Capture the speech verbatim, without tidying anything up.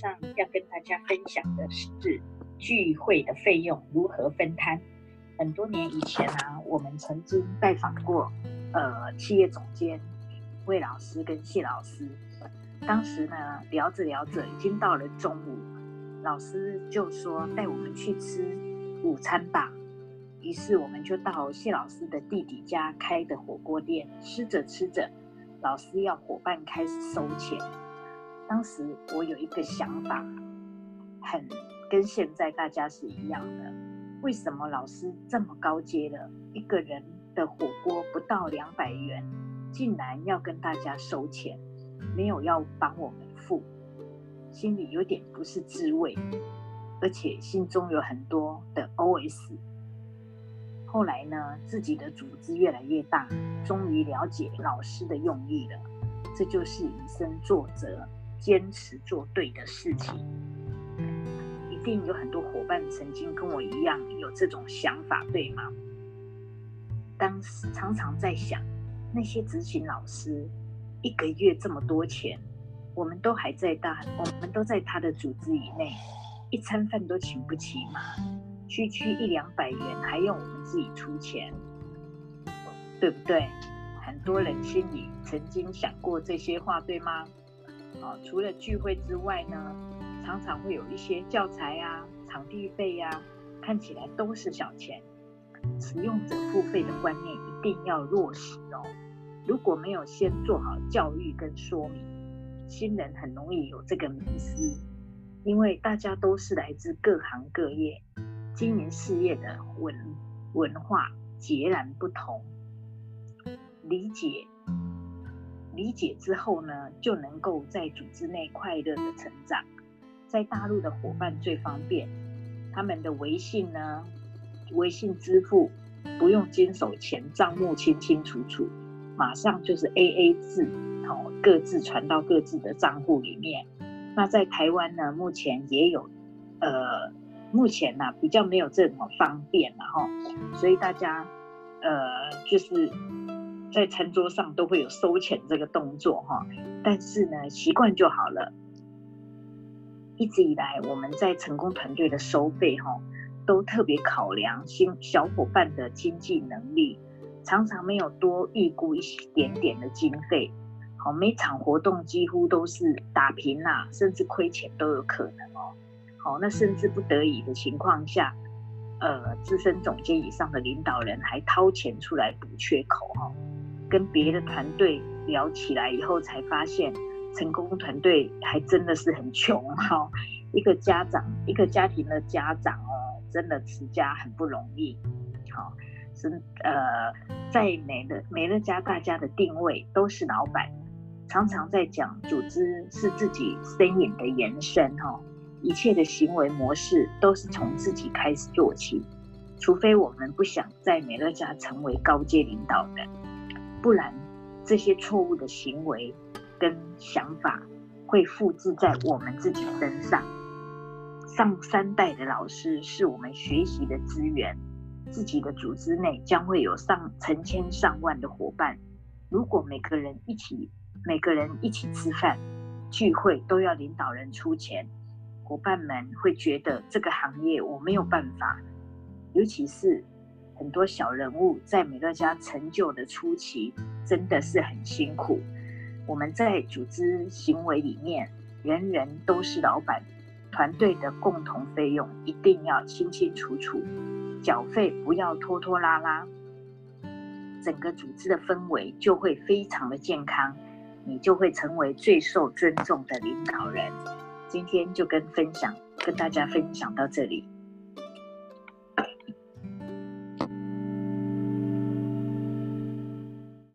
上要跟大家分享的是聚会的费用如何分摊。很多年以前啊，我们曾经拜访过呃企业总监魏老师跟谢老师。当时呢，聊着聊着已经到了中午，老师就说带我们去吃午餐吧。于是我们就到谢老师的弟弟家开的火锅店，吃着吃着，老师要伙伴开始收钱。当时我有一个想法，很跟现在大家是一样的，为什么老师这么高阶了，一个人的火锅不到两百元，竟然要跟大家收钱，没有要帮我们付，心里有点不是滋味，而且心中有很多的 O S。 后来呢，自己的组织越来越大，终于了解老师的用意了，这就是以身作则，坚持做对的事情。一定有很多伙伴曾经跟我一样有这种想法，对吗？当时常常在想，那些执行老师一个月这么多钱，我们都还在大，我们都在他的组织以内，一餐饭都请不起吗？区区一两百元还用我们自己出钱，对不对？很多人心里曾经想过这些话，对吗？哦，除了聚会之外呢，常常会有一些教材啊、场地费啊，看起来都是小钱。使用者付费的观念一定要落实哦。如果没有先做好教育跟说明，新人很容易有这个迷思，因为大家都是来自各行各业，经营事业的 文, 文化截然不同。理解理解之后呢，就能够在组织内快乐的成长。在大陆的伙伴最方便，他们的微信呢，微信支付不用经手钱，账目清清楚楚。马上就是 A A 制，各自传到各自的账户里面。那在台湾呢，目前也有，呃，目前呢、啊、比较没有这么方便了哈，所以大家呃就是在餐桌上都会有收钱这个动作哈，但是呢习惯就好了。一直以来我们在成功团队的收费哈，都特别考量新小伙伴的经济能力。常常没有多预估一点点的经费，好，每场活动几乎都是打平啦、啊，甚至亏钱都有可能哦。好，那甚至不得已的情况下，呃，资深总监以上的领导人还掏钱出来补缺口哦。跟别的团队聊起来以后，才发现成功团队还真的是很穷哦。一个家长，一个家庭的家长哦，真的持家很不容易。好。呃，在美乐美乐家，大家的定位都是老板，常常在讲组织是自己身影的延伸哦，一切的行为模式都是从自己开始做起，除非我们不想在美乐家成为高阶领导人，不然这些错误的行为跟想法会复制在我们自己身上。上三代的老师是我们学习的资源。自己的组织内将会有上成千上万的伙伴，如果每个人一起每个人一起吃饭聚会都要领导人出钱，伙伴们会觉得这个行业我没有办法。尤其是很多小人物在美乐家成就的初期真的是很辛苦。我们在组织行为里面，人人都是老板，团队的共同费用一定要清清楚楚，缴费不要拖拖拉拉，整个组织的氛围就会非常的健康，你就会成为最受尊重的领导人。今天就跟分享跟大家分享到这里。